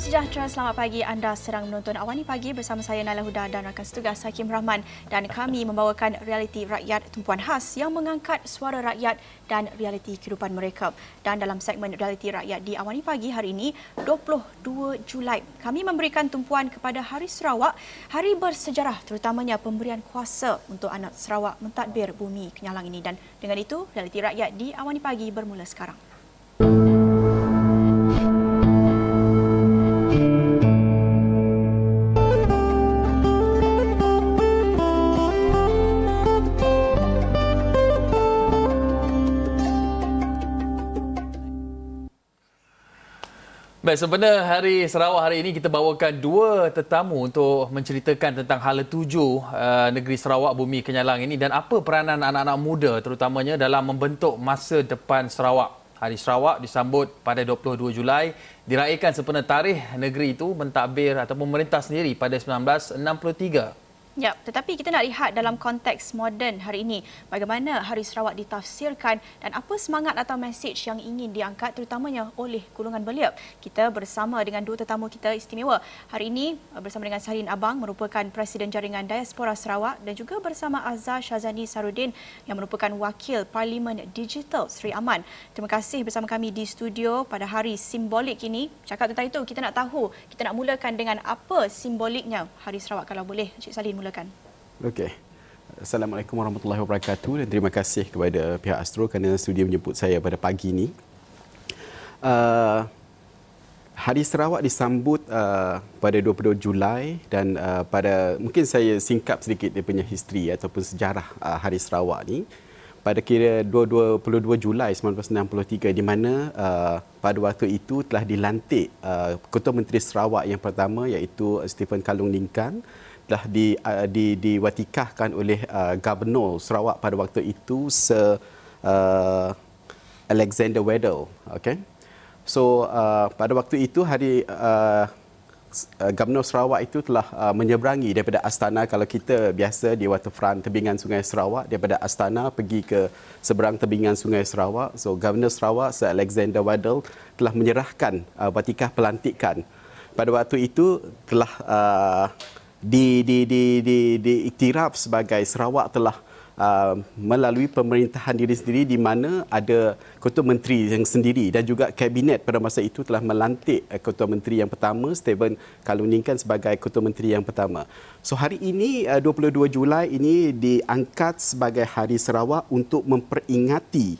Salam sejahtera, selamat pagi. Anda sedang menonton Awani Pagi bersama saya Nailah Huda dan rakan setugas Hakim Rahman, dan kami membawakan Realiti Rakyat tumpuan khas yang mengangkat suara rakyat dan realiti kehidupan mereka. Dan dalam segmen Realiti Rakyat di Awani Pagi hari ini, 22 Julai, kami memberikan tumpuan kepada Hari Sarawak, hari bersejarah terutamanya pemberian kuasa untuk anak Sarawak mentadbir Bumi Kenyalang ini. Dan dengan itu, Realiti Rakyat di Awani Pagi bermula sekarang. Sebenarnya Hari Sarawak hari ini kita bawakan dua tetamu untuk menceritakan tentang hala tuju negeri Sarawak Bumi Kenyalang ini dan apa peranan anak-anak muda terutamanya dalam membentuk masa depan Sarawak. Hari Sarawak disambut pada 22 Julai, diraihkan sempena tarikh negeri itu mentadbir atau pemerintah sendiri pada 1963. Ya, tetapi kita nak lihat dalam konteks moden hari ini bagaimana Hari Sarawak ditafsirkan dan apa semangat atau mesej yang ingin diangkat terutamanya oleh golongan belia. Kita bersama dengan dua tetamu kita istimewa hari ini, bersama dengan Salin Abang merupakan Presiden Jaringan Diaspora Sarawak dan juga bersama Azhar Shazani Sarudin yang merupakan Wakil Parlimen Digital Sri Aman. Terima kasih bersama kami di studio pada hari simbolik ini. Cakap tentang itu, kita nak tahu, kita nak mulakan dengan apa simboliknya Hari Sarawak, kalau boleh Encik Salin mula. Okey. Assalamualaikum warahmatullahi wabarakatuh dan terima kasih kepada pihak Astro kerana studio menjemput saya pada pagi ini. Hari Sarawak disambut pada 22 Julai dan pada mungkin saya singkap sedikit dia punya history ataupun sejarah Hari Sarawak ni. Pada kira 22 Julai 1963 di mana pada waktu itu telah dilantik Ketua Menteri Sarawak yang pertama iaitu Stephen Kalong Ningkan, telah diwatikahkan oleh Gubernur Sarawak pada waktu itu Sir Alexander Weddell. Okay, so pada waktu itu hari Gubernur Sarawak itu telah menyeberangi daripada Astana. Kalau kita biasa di waterfront tebingan Sungai Sarawak, daripada Astana pergi ke seberang tebingan Sungai Sarawak, so Gubernur Sarawak Sir Alexander Weddell telah menyerahkan watikah pelantikan. Pada waktu itu telah diiktiraf sebagai Sarawak telah melalui pemerintahan diri sendiri di mana ada Ketua Menteri yang sendiri dan juga Kabinet pada masa itu telah melantik Ketua Menteri yang pertama Stephen Kalong Ningkan sebagai Ketua Menteri yang pertama. So hari ini 22 Julai ini diangkat sebagai Hari Sarawak untuk memperingati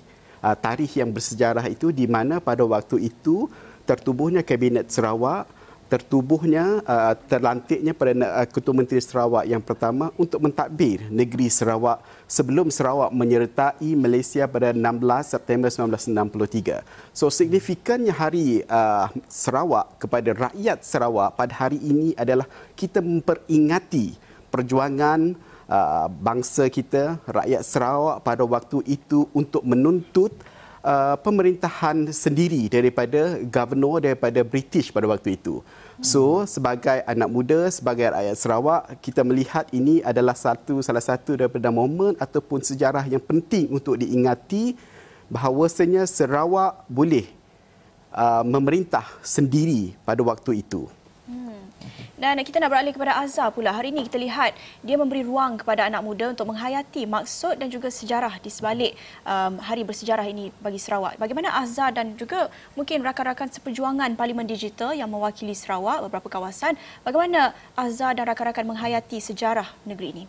tarikh yang bersejarah itu di mana pada waktu itu tertubuhnya Kabinet Sarawak, tertubuhnya, terlantiknya pada Ketua Menteri Sarawak yang pertama untuk mentadbir negeri Sarawak sebelum Sarawak menyertai Malaysia pada 16 September 1963. So signifikannya Hari Sarawak kepada rakyat Sarawak pada hari ini adalah kita memperingati perjuangan bangsa kita, rakyat Sarawak pada waktu itu untuk menuntut pemerintahan sendiri daripada gubernur daripada British pada waktu itu. So sebagai anak muda, sebagai rakyat Sarawak, kita melihat ini adalah salah satu daripada momen ataupun sejarah yang penting untuk diingati bahawasanya Sarawak boleh memerintah sendiri pada waktu itu. Dan kita nak beralih kepada Azhar pula. Hari ini kita lihat dia memberi ruang kepada anak muda untuk menghayati maksud dan juga sejarah di sebalik hari bersejarah ini bagi Sarawak. Bagaimana Azhar dan juga mungkin rakan-rakan seperjuangan Parlimen Digital yang mewakili Sarawak beberapa kawasan, bagaimana Azhar dan rakan-rakan menghayati sejarah negeri ini?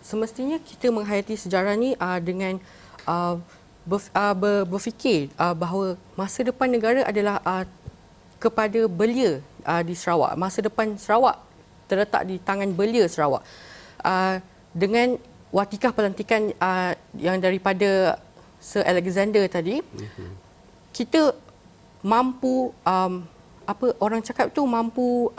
Semestinya kita menghayati sejarah ini dengan berfikir bahawa masa depan negara adalah kepada belia di Sarawak. Masa depan Sarawak terletak di tangan belia Sarawak. Dengan watikah pelantikan yang daripada Sir Alexander tadi, kita mampu apa orang cakap tu mampu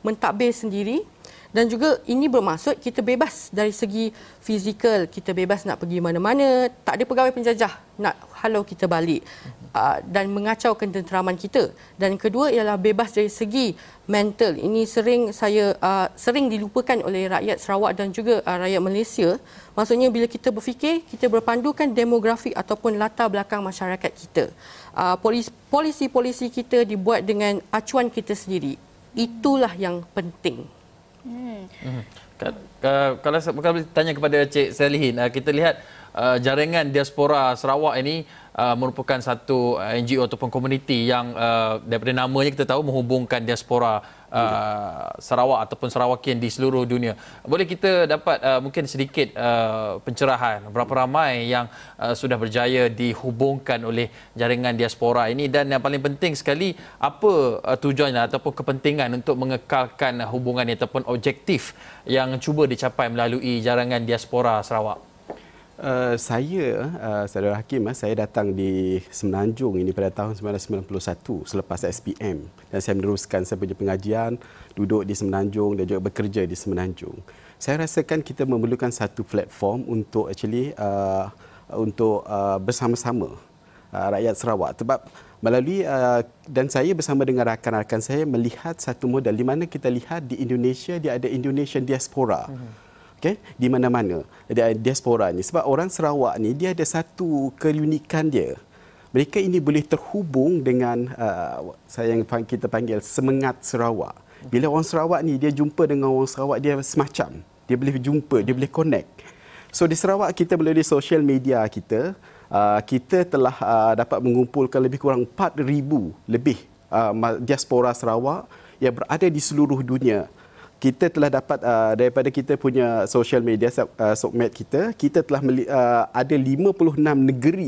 mentadbir sendiri dan juga ini bermaksud kita bebas dari segi fizikal, kita bebas nak pergi mana-mana, tak ada pegawai penjajah nak halau kita balik. dan mengacaukan tenteraman kita. Dan kedua ialah bebas dari segi mental. Ini sering dilupakan oleh rakyat Sarawak dan juga rakyat Malaysia. Maksudnya bila kita berfikir, kita berpandukan demografi ataupun latar belakang masyarakat kita. Polisi-polisi kita dibuat dengan acuan kita sendiri. Itulah yang penting. Kalau tanya kepada Cik Salihin, kita lihat Jaringan Diaspora Sarawak ini merupakan satu NGO ataupun komuniti yang daripada namanya kita tahu menghubungkan diaspora Sarawak ataupun Sarawakian di seluruh dunia. Boleh kita dapat mungkin sedikit pencerahan berapa ramai yang sudah berjaya dihubungkan oleh Jaringan Diaspora ini, dan yang paling penting sekali apa tujuannya ataupun kepentingan untuk mengekalkan hubungan ataupun objektif yang cuba dicapai melalui Jaringan Diaspora Sarawak? Saudara Hakim, saya datang di Semenanjung ini pada tahun 1991 selepas SPM, dan saya meneruskan saya punya pengajian, duduk di Semenanjung dan juga bekerja di Semenanjung. Saya rasakan kita memerlukan satu platform untuk bersama-sama rakyat Sarawak, sebab melalui dan saya bersama dengan rakan-rakan saya melihat satu model di mana kita lihat di Indonesia dia ada Indonesian diaspora. Okay? Di mana-mana diaspora ni, sebab orang Sarawak ni dia ada satu keunikan dia. Mereka ini boleh terhubung dengan kita panggil semangat Sarawak. Bila orang Sarawak ni dia jumpa dengan orang Sarawak dia semacam, dia boleh jumpa, dia boleh connect. So di Sarawak kita melalui social media kita telah dapat mengumpulkan lebih kurang 4,000 lebih diaspora Sarawak yang berada di seluruh dunia. Kita telah dapat daripada kita punya social media submed kita telah ada 56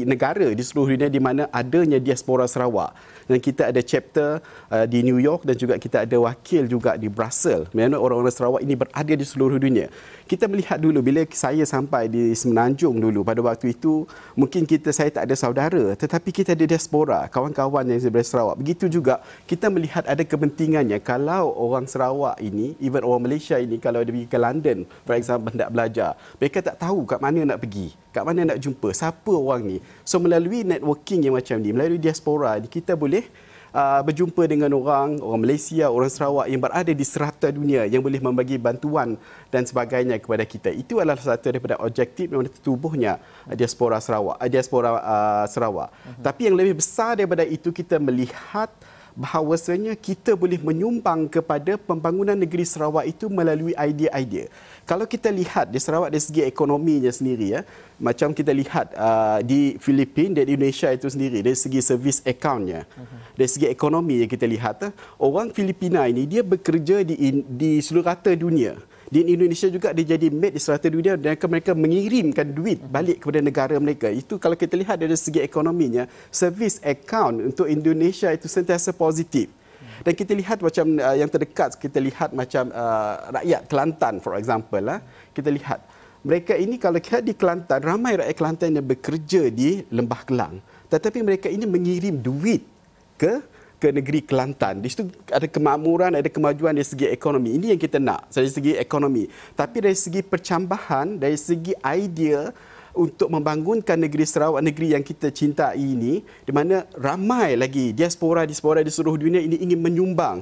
negara di seluruh dunia di mana adanya diaspora Sarawak, dan kita ada chapter di New York dan juga kita ada wakil juga di Brussels, mana orang-orang Sarawak ini berada di seluruh dunia. Kita melihat dulu bila saya sampai di Semenanjung dulu pada waktu itu, mungkin saya tak ada saudara, tetapi kita ada diaspora, kawan-kawan yang dari Sarawak. Begitu juga kita melihat ada kepentingannya kalau orang Sarawak ini, even orang Malaysia ini kalau dia pergi ke London, for example, nak belajar, mereka tak tahu kat mana nak pergi, kat mana nak jumpa, siapa orang ni. So melalui networking yang macam ni, melalui diaspora ni, kita boleh berjumpa dengan orang Malaysia, orang Sarawak yang berada di serata dunia yang boleh membagi bantuan dan sebagainya kepada kita. Itu adalah satu daripada objektif yang tertubuhnya diaspora Sarawak. Tapi yang lebih besar daripada itu, kita melihat bahawasanya kita boleh menyumbang kepada pembangunan negeri Sarawak itu melalui idea-idea. Kalau kita lihat di Sarawak dari segi ekonominya sendiri, macam kita lihat di Filipina dan Indonesia itu sendiri dari segi servis akaunnya, dari segi ekonomi yang kita lihat, orang Filipina ini dia bekerja di seluruh rata dunia. Di Indonesia juga dia jadi made di serata dunia dan mereka mengirimkan duit balik kepada negara mereka. Itu kalau kita lihat dari segi ekonominya, servis akaun untuk Indonesia itu sentiasa positif. Dan kita lihat macam yang terdekat, kita lihat macam rakyat Kelantan for example lah. Kita lihat mereka ini kalau kita di Kelantan, ramai rakyat Kelantan yang bekerja di Lembah Kelang. Tetapi mereka ini mengirim duit ke negeri Kelantan. Di situ ada kemakmuran, ada kemajuan dari segi ekonomi. Ini yang kita nak dari segi ekonomi. Tapi dari segi percambahan, dari segi idea untuk membangunkan negeri Sarawak, negeri yang kita cintai ini, di mana ramai lagi diaspora di seluruh dunia ini ingin menyumbang,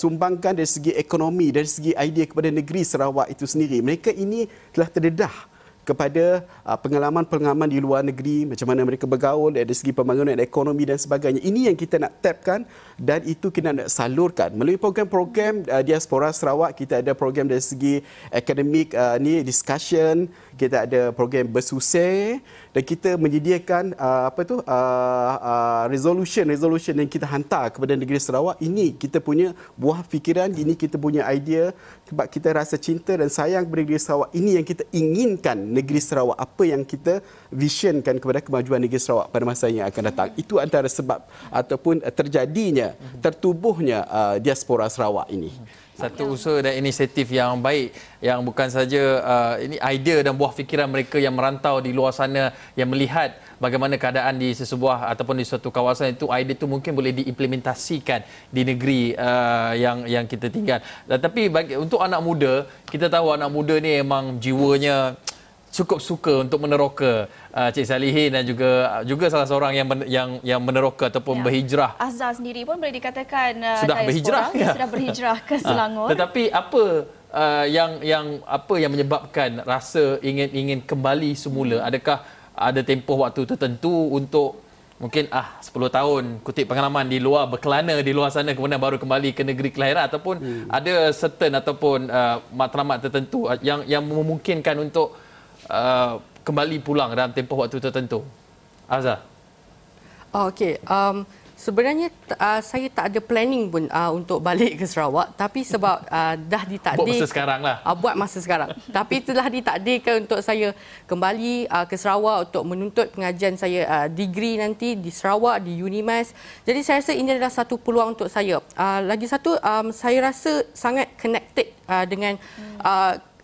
sumbangkan dari segi ekonomi, dari segi idea kepada negeri Sarawak itu sendiri. Mereka ini telah terdedah kepada pengalaman-pengalaman di luar negeri, macam mana mereka bergaul dari segi pembangunan ekonomi dan sebagainya. Ini yang kita nak tapkan dan itu kita nak salurkan. Melalui program-program diaspora Sarawak, kita ada program dari segi akademik, discussion, kita ada program bersusai dan kita menyediakan resolution yang kita hantar kepada negeri Sarawak. Ini kita punya buah fikiran, ini kita punya idea, sebab kita rasa cinta dan sayang kepada negeri Sarawak. Ini yang kita inginkan negeri Sarawak, apa yang kita visionkan kepada kemajuan negeri Sarawak pada masa yang akan datang. Itu antara sebab ataupun terjadinya, tertubuhnya diaspora Sarawak ini. Satu usaha dan inisiatif yang baik, yang bukan saja ini idea dan buah fikiran mereka yang merantau di luar sana, yang melihat bagaimana keadaan di sesebuah ataupun di suatu kawasan itu, idea itu mungkin boleh diimplementasikan di negeri yang kita tinggal. Tapi untuk anak muda, kita tahu anak muda ni memang jiwanya cukup suka untuk meneroka Cik Salihin dan juga salah seorang yang meneroka ataupun berhijrah. Azhar sendiri pun boleh dikatakan sudah berhijrah, sudah berhijrah ke Selangor. Tetapi apa yang menyebabkan rasa ingin kembali semula? Adakah ada tempoh waktu tertentu untuk mungkin 10 tahun kutip pengalaman di luar, berkelana di luar sana, kemudian baru kembali ke negeri kelahiran, ataupun ada certain ataupun matlamat tertentu yang memungkinkan untuk kembali pulang dalam tempoh waktu tertentu? Azhar. Okey, sebenarnya saya tak ada planning pun untuk balik ke Sarawak, tapi sebab dah ditakdir buat masa sekarang tapi telah ditakdirkan untuk saya kembali ke Sarawak untuk menuntut pengajian saya degree nanti di Sarawak, di Unimas. Jadi saya rasa ini adalah satu peluang untuk saya. Lagi satu, saya rasa sangat connected dengan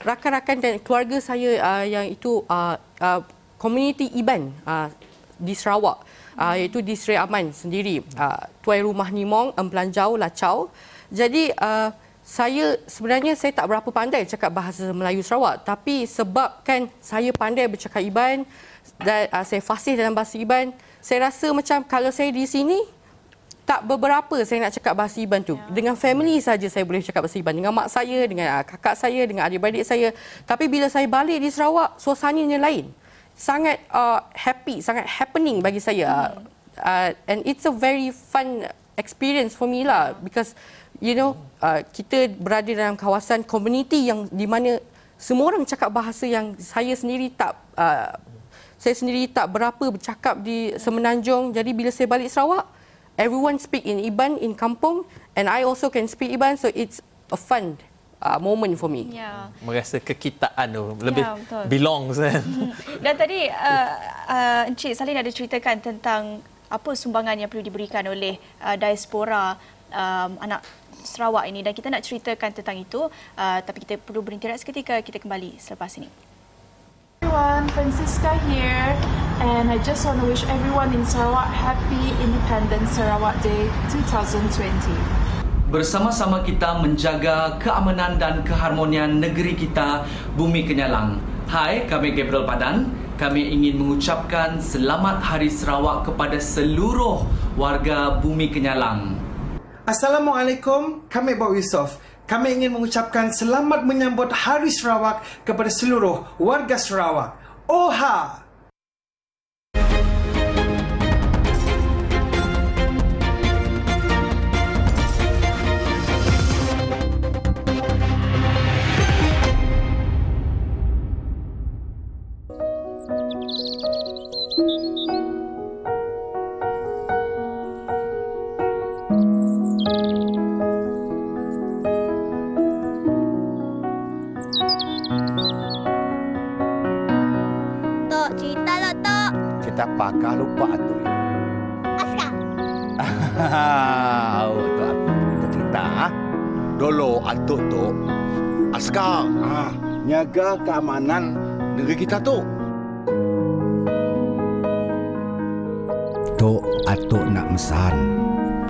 rakan-rakan dan keluarga saya yang itu komuniti Iban di Sarawak, iaitu di Sri Aman sendiri, tuai rumah Nimong, Empelanjau, Lacao. Jadi saya tak berapa pandai cakap bahasa Melayu Sarawak, tapi sebabkan saya pandai bercakap Iban dan saya fasih dalam bahasa Iban, saya rasa macam kalau saya di sini tak berapa saya nak cakap bahasa Iban tu. Dengan family saja saya boleh cakap bahasa Iban, dengan mak saya, dengan kakak saya, dengan adik-beradik saya. Tapi bila saya balik di Sarawak, suasananya lain. Sangat happy, sangat happening bagi saya, and it's a very fun experience for me lah, because you know kita berada dalam kawasan komuniti yang di mana semua orang cakap bahasa yang saya sendiri tak berapa bercakap di Semenanjung. Jadi bila saya balik Sarawak, everyone speak in Iban in kampung, and I also can speak Iban, so it's a fun moment for me. Merasa kekitaan tu lebih belongs kan. Dan tadi Encik Salin ada ceritakan tentang apa sumbangan yang perlu diberikan oleh diaspora anak Sarawak ini, dan kita nak ceritakan tentang itu, tapi kita perlu berinteract seketika. Kita kembali selepas ini. Everyone, Francisca here, and I just want to wish everyone in Sarawak happy Independence Sarawak Day 2020. Bersama-sama kita menjaga keamanan dan keharmonian negeri kita, Bumi Kenyalang. Hai, kami Gabriel Padan. Kami ingin mengucapkan selamat Hari Sarawak kepada seluruh warga Bumi Kenyalang. Assalamualaikum, kami Bawa Yusof. Kami ingin mengucapkan selamat menyambut Hari Sarawak kepada seluruh warga Sarawak. Oha! Pakah lupa tu. Aska. Oh, tu aku cerita. Dulu atuk tu askar. Nyaga keamanan negeri kita tu. Tu atuk nak mesan.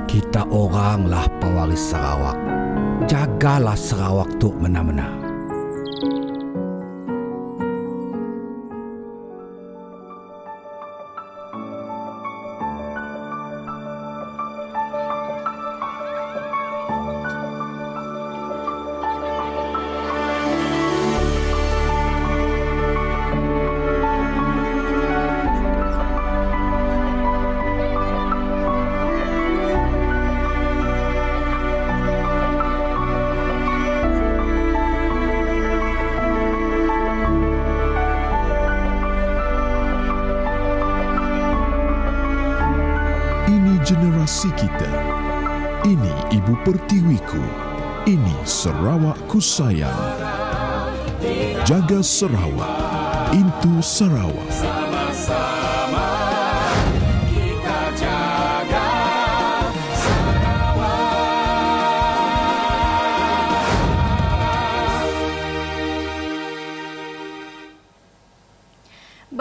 Kita oranglah pewaris Sarawak. Jagalah Sarawak tu mena-mena. Kita. Ini Ibu Pertiwiku. Ini Sarawakku sayang. Jaga Sarawak. Intu Sarawak. Sama-sama kita jaga Sarawak.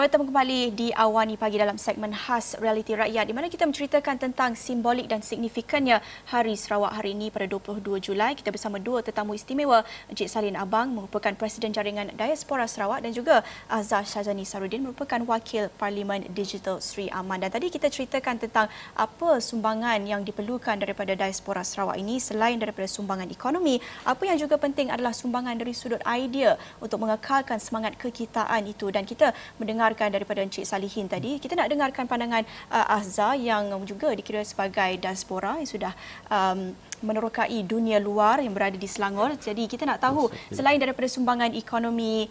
Bertemu kembali di Awani Pagi dalam segmen khas Realiti Rakyat, di mana kita menceritakan tentang simbolik dan signifikannya Hari Sarawak hari ini pada 22 Julai. Kita bersama dua tetamu istimewa, Encik Salin Abang merupakan Presiden Jaringan Diaspora Sarawak dan juga Azhar Shazani Sarudin merupakan Wakil Parlimen Digital Sri Aman. Dan tadi kita ceritakan tentang apa sumbangan yang diperlukan daripada Diaspora Sarawak ini. Selain daripada sumbangan ekonomi, apa yang juga penting adalah sumbangan dari sudut idea untuk mengekalkan semangat kekitaan itu. Dan kita mendengar daripada Encik Salihin tadi, kita nak dengarkan pandangan Azhar yang juga dikira sebagai diaspora yang sudah menerokai dunia luar yang berada di Selangor. Jadi kita nak tahu selain daripada sumbangan ekonomi,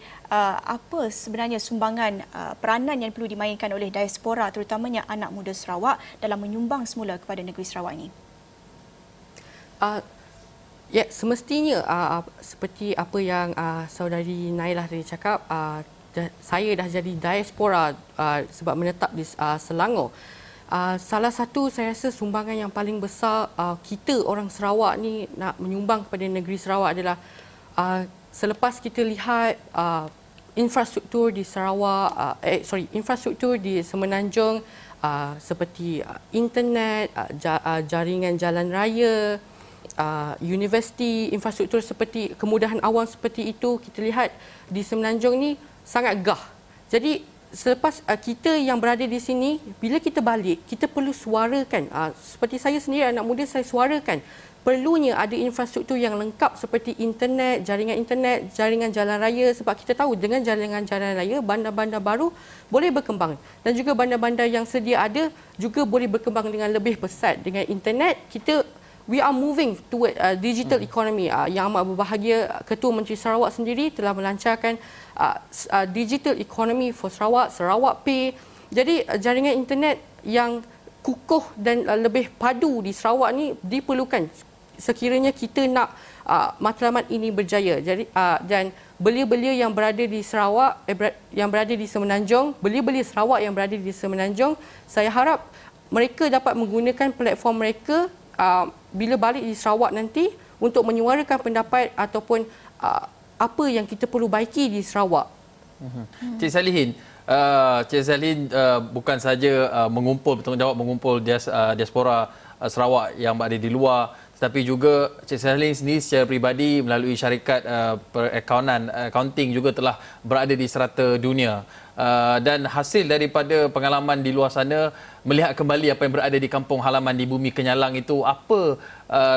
apa sebenarnya sumbangan peranan yang perlu dimainkan oleh diaspora, terutamanya anak muda Sarawak dalam menyumbang semula kepada negeri Sarawak ini? Ya, semestinya seperti apa yang saudari Nailah tadi cakap, saya dah jadi diaspora sebab menetap di Selangor. Salah satu saya rasa sumbangan yang paling besar kita orang Sarawak ni nak menyumbang kepada negeri Sarawak adalah selepas kita lihat infrastruktur di Sarawak, infrastruktur di Semenanjung seperti internet, jaringan jalan raya, universiti, infrastruktur seperti kemudahan awam seperti itu, kita lihat di Semenanjung ni sangat gah. Jadi selepas kita yang berada di sini, bila kita balik, kita perlu suarakan. Seperti saya sendiri anak muda, saya suarakan perlunya ada infrastruktur yang lengkap seperti internet, jaringan jalan raya, sebab kita tahu dengan jaringan jalan raya, bandar-bandar baru boleh berkembang dan juga bandar-bandar yang sedia ada juga boleh berkembang dengan lebih pesat. Dengan internet, kita we are moving toward digital economy. Yang amat berbahagia, Ketua Menteri Sarawak sendiri telah melancarkan digital economy for Sarawak, Sarawak Pay. Jadi jaringan internet yang kukuh dan lebih padu di Sarawak ni diperlukan sekiranya kita nak matlamat ini berjaya. Jadi dan belia-belia yang berada di Sarawak, yang berada di Semenanjung, belia-belia Sarawak yang berada di Semenanjung, saya harap mereka dapat menggunakan platform mereka bila balik di Sarawak nanti untuk menyuarakan pendapat ataupun apa yang kita perlu baiki di Sarawak. Cik Salihin, bukan saja mengumpul, bertanggungjawab mengumpul diaspora Sarawak yang berada di luar, tetapi juga Cik Salihin sendiri secara peribadi melalui syarikat accounting juga telah berada di serata dunia. Dan hasil daripada pengalaman di luar sana, melihat kembali apa yang berada di kampung halaman di Bumi Kenyalang itu, apa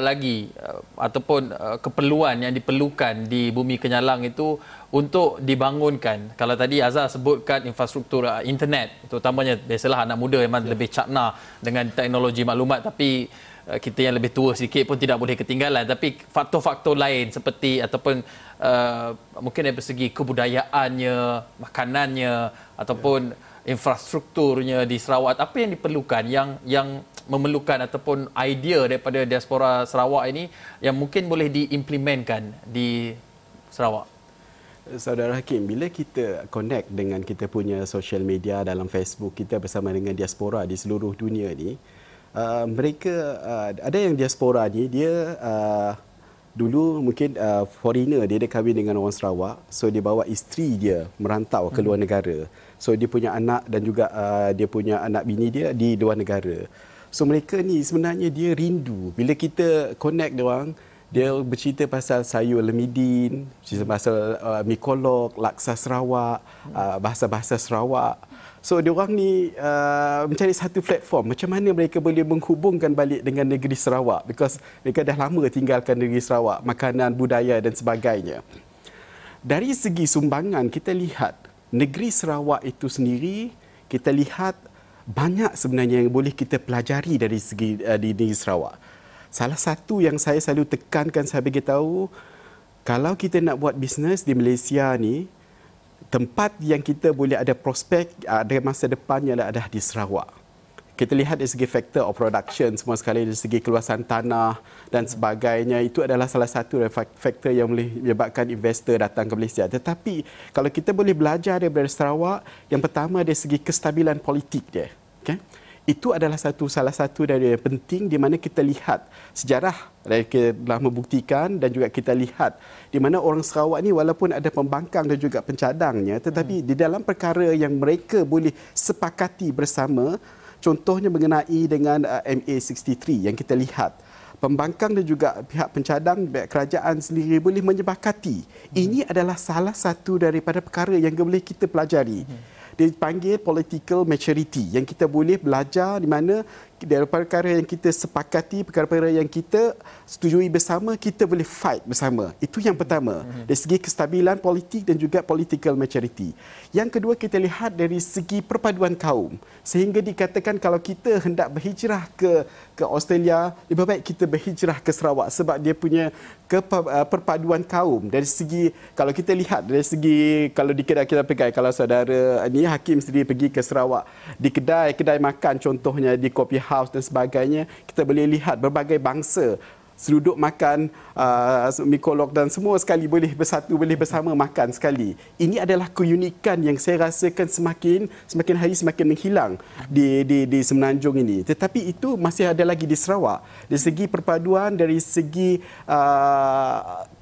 lagi ataupun keperluan yang diperlukan di Bumi Kenyalang itu untuk dibangunkan? Kalau tadi Azhar sebutkan infrastruktur internet, terutamanya biasalah anak muda memang lebih cakna dengan teknologi maklumat, tapi kita yang lebih tua sedikit pun tidak boleh ketinggalan. Tapi faktor-faktor lain seperti ataupun mungkin dari segi kebudayaannya, makanannya ataupun infrastrukturnya di Sarawak, apa yang diperlukan, yang memerlukan ataupun idea daripada diaspora Sarawak ini yang mungkin boleh diimplementkan di Sarawak? Saudara Hakim, bila kita connect dengan kita punya social media dalam Facebook, kita bersama dengan diaspora di seluruh dunia ni, mereka ada yang diaspora ni, dia dulu mungkin foreigner, dia kahwin dengan orang Sarawak, so dia bawa isteri dia merantau ke luar negara, so dia punya anak dan juga dia punya anak bini dia di luar negara. So mereka ni sebenarnya dia rindu. Bila kita connect diorang, dia bercerita pasal sayur lemidin, cerita pasal mi kolok, laksa Sarawak, bahasa-bahasa Sarawak. So diorang ni mencari satu platform macam mana mereka boleh menghubungkan balik dengan negeri Sarawak, because mereka dah lama tinggalkan negeri Sarawak, makanan, budaya dan sebagainya. Dari segi sumbangan, kita lihat negeri Sarawak itu sendiri, kita lihat banyak sebenarnya yang boleh kita pelajari dari segi di negeri Sarawak. Salah satu yang saya selalu tekankan, saya beritahu, kalau kita nak buat bisnes di Malaysia ni, tempat yang kita boleh ada prospek, ada masa depannya adalah di Sarawak. Kita lihat dari segi faktor of production, semua sekali dari segi keluasan tanah dan sebagainya, itu adalah salah satu faktor yang boleh menyebabkan investor datang ke Malaysia. Tetapi kalau kita boleh belajar daripada Sarawak, yang pertama dari segi kestabilan politik dia. Okay? Itu adalah salah satu dari yang penting di mana kita lihat sejarah telah membuktikan, dan juga kita lihat di mana orang Sarawak ni walaupun ada pembangkang dan juga pencadangnya, tetapi di dalam perkara yang mereka boleh sepakati bersama, contohnya mengenai dengan MA63 yang kita lihat, pembangkang dan juga pihak pencadang, pihak kerajaan sendiri boleh menyepakati. Ini adalah salah satu daripada perkara yang boleh kita pelajari. Dipanggil political maturity, yang kita boleh belajar di mana dari perkara yang kita sepakati, perkara-perkara yang kita setujui bersama, kita boleh fight bersama. Itu yang pertama, dari segi kestabilan politik dan juga political maturity. Yang kedua, kita lihat dari segi perpaduan kaum. Sehingga dikatakan kalau kita hendak berhijrah ke Australia, lebih baik kita berhijrah ke Sarawak sebab dia punya perpaduan kaum. Dari segi, kalau kita lihat dari segi, kalau di Kedai kita pegang, kalau saudara ni Hakim sendiri pergi ke Sarawak, di kedai makan contohnya, di kopi house dan sebagainya, kita boleh lihat berbagai bangsa duduk makan mikolog dan semua sekali boleh bersatu, boleh bersama makan sekali. Ini adalah keunikan yang saya rasakan semakin hari semakin menghilang di Semenanjung ini. Tetapi itu masih ada lagi di Sarawak. Dari segi perpaduan, dari segi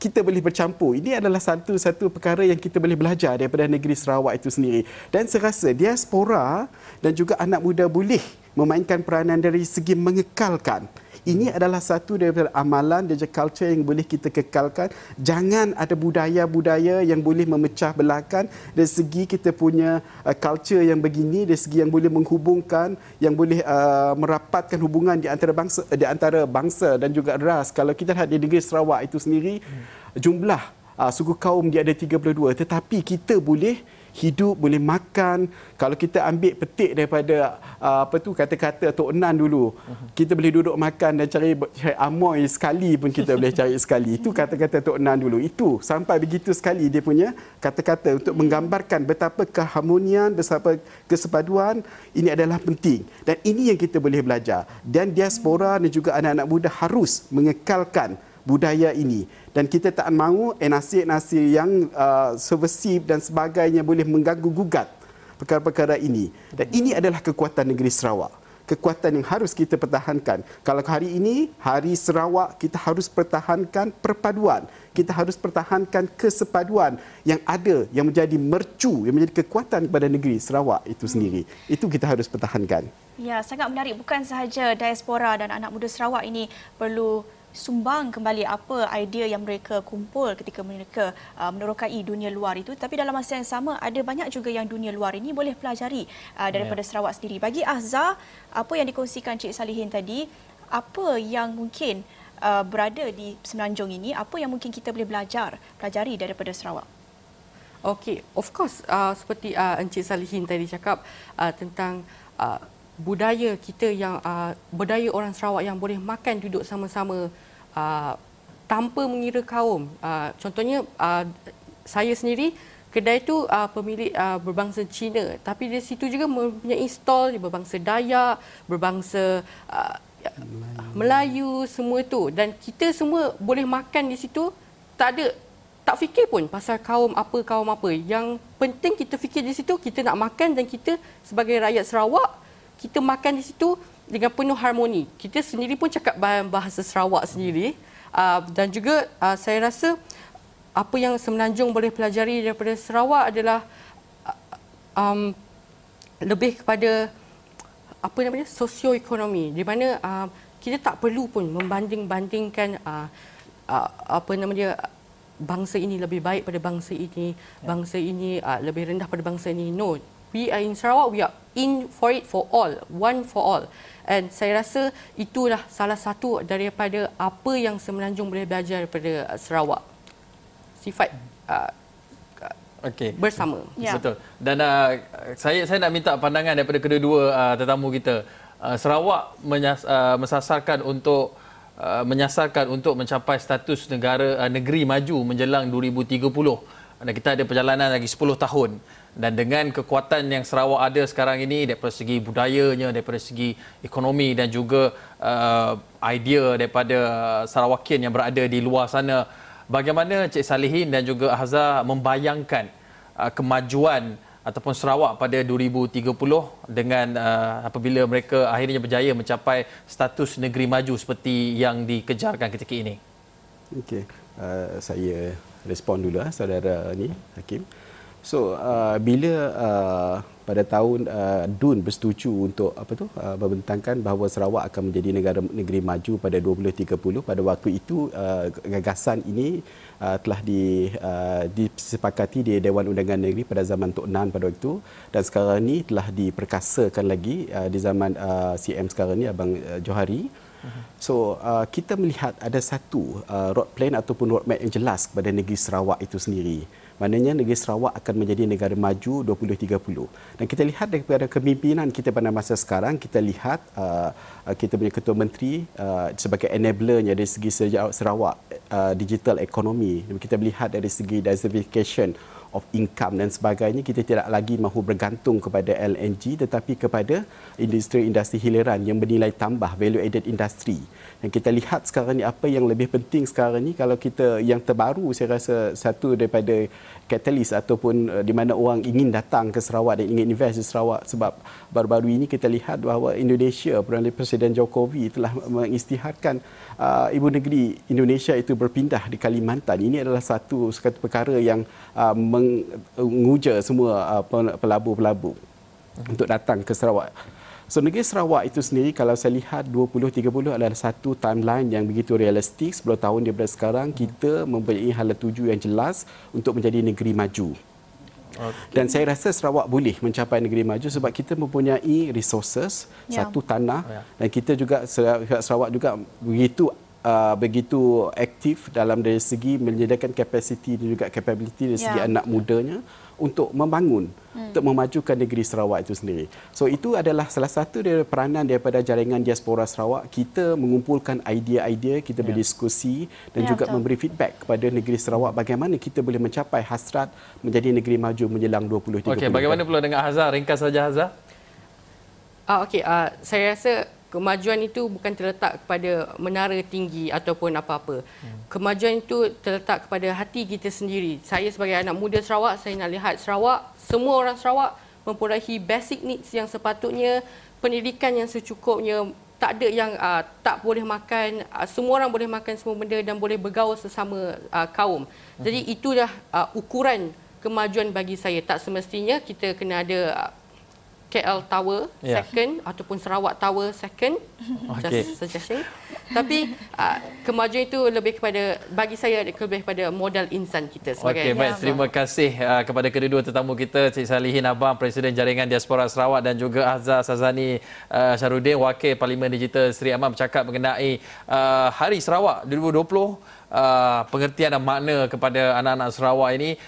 kita boleh bercampur. Ini adalah satu perkara yang kita boleh belajar daripada negeri Sarawak itu sendiri. Dan saya rasa diaspora dan juga anak muda boleh memainkan peranan dari segi mengekalkan. Ini adalah satu daripada amalan dan culture yang boleh kita kekalkan. Jangan ada budaya-budaya yang boleh memecah belahkan. Dari segi kita punya culture yang begini, dari segi yang boleh menghubungkan, yang boleh merapatkan hubungan di antara bangsa dan juga ras. Kalau kita lihat di negeri Sarawak itu sendiri, jumlah suku kaum dia ada 32, tetapi kita boleh hidup, boleh makan. Kalau kita ambil petik daripada kata-kata Tok Nan dulu, kita boleh duduk makan dan cari amoy sekali pun kita boleh cari sekali. Itu kata-kata Tok Nan dulu. Itu sampai begitu sekali dia punya kata-kata untuk menggambarkan betapa keharmonian, betapa kesepaduan ini adalah penting. Dan ini yang kita boleh belajar. Dan diaspora dan juga anak-anak muda harus mengekalkan budaya ini, dan kita tak mahu nasib-nasib yang subversif dan sebagainya boleh mengganggu gugat perkara-perkara ini. Dan ini adalah kekuatan negeri Sarawak, kekuatan yang harus kita pertahankan. Kalau hari ini, Hari Sarawak, kita harus pertahankan perpaduan. Kita harus pertahankan kesepaduan yang ada, yang menjadi mercu, yang menjadi kekuatan kepada negeri Sarawak itu sendiri. Itu kita harus pertahankan. Ya, sangat menarik. Bukan sahaja diaspora dan anak muda Sarawak ini perlu sumbang kembali apa idea yang mereka kumpul ketika mereka menerokai dunia luar itu, tapi dalam masa yang sama ada banyak juga yang dunia luar ini boleh pelajari daripada Sarawak sendiri. Bagi Azhar, apa yang dikongsikan Cik Salihin tadi, apa yang mungkin berada di Semenanjung ini, apa yang mungkin kita boleh pelajari daripada Sarawak? Okey, of course, seperti Encik Salihin tadi cakap tentang budaya kita yang budaya orang Sarawak yang boleh makan duduk sama-sama tanpa mengira kaum. Contohnya saya sendiri, kedai tu pemilik berbangsa Cina, tapi di situ juga mempunyai stall berbangsa Dayak, berbangsa Melayu, semua tu, dan kita semua boleh makan di situ, tak fikir pun pasal kaum apa. Yang penting kita fikir di situ kita nak makan, dan kita sebagai rakyat Sarawak kita makan di situ dengan penuh harmoni. Kita sendiri pun cakap bahasa Sarawak sendiri. Dan juga saya rasa apa yang Semenanjung boleh pelajari daripada Sarawak adalah lebih kepada apa namanya sosioekonomi, di mana kita tak perlu pun membanding-bandingkan apa namanya bangsa ini lebih baik pada bangsa ini lebih rendah pada bangsa ini. No. We are in Sarawak, we are in for it for all, one for all. And saya rasa itulah salah satu daripada apa yang Semenanjung boleh belajar daripada Sarawak. Sifat bersama. Yeah. Betul. Dan saya nak minta pandangan daripada kedua-dua tetamu kita. Sarawak menyasarkan untuk mencapai status negeri maju menjelang 2030. Dan kita ada perjalanan lagi 10 tahun. Dan dengan kekuatan yang Sarawak ada sekarang ini daripada segi budayanya, daripada segi ekonomi dan juga idea daripada Sarawakian yang berada di luar sana, bagaimana Cik Salihin dan juga Azhar membayangkan kemajuan ataupun Sarawak pada 2030 dengan apabila mereka akhirnya berjaya mencapai status negeri maju seperti yang dikejarkan ketika ini? Okey, saya respon dulu saudara ni Hakim. So bila pada tahun DUN bersetuju untuk membentangkan bahawa Sarawak akan menjadi negeri maju pada 2030, pada waktu itu gagasan ini telah disepakati di Dewan Undangan Negeri pada zaman Tok Nan pada waktu itu, dan sekarang ini telah diperkasakan lagi di zaman CM sekarang ini Abang Johari. So kita melihat ada satu road plan ataupun roadmap yang jelas kepada negeri Sarawak itu sendiri. Maknanya negeri Sarawak akan menjadi negara maju 2030. Dan kita lihat daripada kepimpinan kita pada masa sekarang, kita lihat kita punya Ketua Menteri sebagai enablernya dari segi Sarawak digital ekonomi. Kita melihat dari segi diversification of income dan sebagainya, kita tidak lagi mahu bergantung kepada LNG tetapi kepada industri-industri hiliran yang bernilai tambah, value added industry. Dan kita lihat sekarang ni apa yang lebih penting sekarang ni, kalau kita yang terbaru saya rasa satu daripada catalyst ataupun di mana orang ingin datang ke Sarawak dan ingin invest di Sarawak, sebab baru-baru ini kita lihat bahawa Indonesia, Presiden Jokowi telah mengisytiharkan ibu negeri Indonesia itu berpindah di Kalimantan. Ini adalah satu perkara yang menguja semua pelabur-pelabur untuk datang ke Sarawak. So negeri Sarawak itu sendiri kalau saya lihat 2030 adalah satu timeline yang begitu realistik. 10 tahun daripada sekarang kita mempunyai hala tuju yang jelas untuk menjadi negeri maju. Okay. Dan saya rasa Sarawak boleh mencapai negeri maju sebab kita mempunyai resources, satu tanah, dan kita juga Sarawak juga begitu aktif dalam dari segi menyediakan kapasiti dan juga capability dari segi anak mudanya untuk membangun, untuk memajukan negeri Sarawak itu sendiri. So itu adalah salah satu dari peranan daripada Jaringan Diaspora Sarawak. Kita mengumpulkan idea-idea, kita berdiskusi dan juga memberi feedback kepada negeri Sarawak bagaimana kita boleh mencapai hasrat menjadi negeri maju menjelang 2030. Okey, bagaimana pula dengan Azhar? Ringkas saja Azhar. Saya rasa kemajuan itu bukan terletak kepada menara tinggi ataupun apa-apa. Kemajuan itu terletak kepada hati kita sendiri. Saya sebagai anak muda Sarawak, saya nak lihat Sarawak, semua orang Sarawak mempunyai basic needs yang sepatutnya, pendidikan yang secukupnya, tak ada yang tak boleh makan, semua orang boleh makan semua benda dan boleh bergaul sesama kaum. Jadi itulah ukuran kemajuan bagi saya. Tak semestinya kita kena ada KL Tower second ataupun Sarawak Tower second, just suggestion. Tapi kemajuan itu lebih kepada, bagi saya lebih kepada modal insan kita sebagai. Okey, baik, terima kasih kepada kedua tetamu kita, Cik Salin Abang, Presiden Jaringan Diaspora Sarawak, dan juga Azhar Shazani Sarudin, Wakil Parlimen Digital Sri Aman, bercakap mengenai Hari Sarawak 2020. Pengertian dan makna kepada anak-anak Sarawak ini.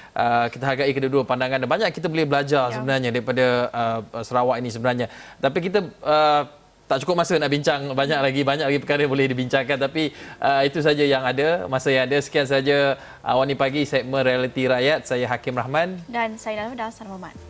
Kita hargai kedua-dua pandangan dan banyak kita boleh belajar sebenarnya daripada Sarawak ini sebenarnya. Tapi kita tak cukup masa nak bincang banyak lagi perkara boleh dibincangkan, tapi itu saja yang ada, masa yang ada. Sekian saja Awani Pagi segmen Realiti Rakyat. Saya Hakim Rahman dan saya Nailah Huda. Selamat malam.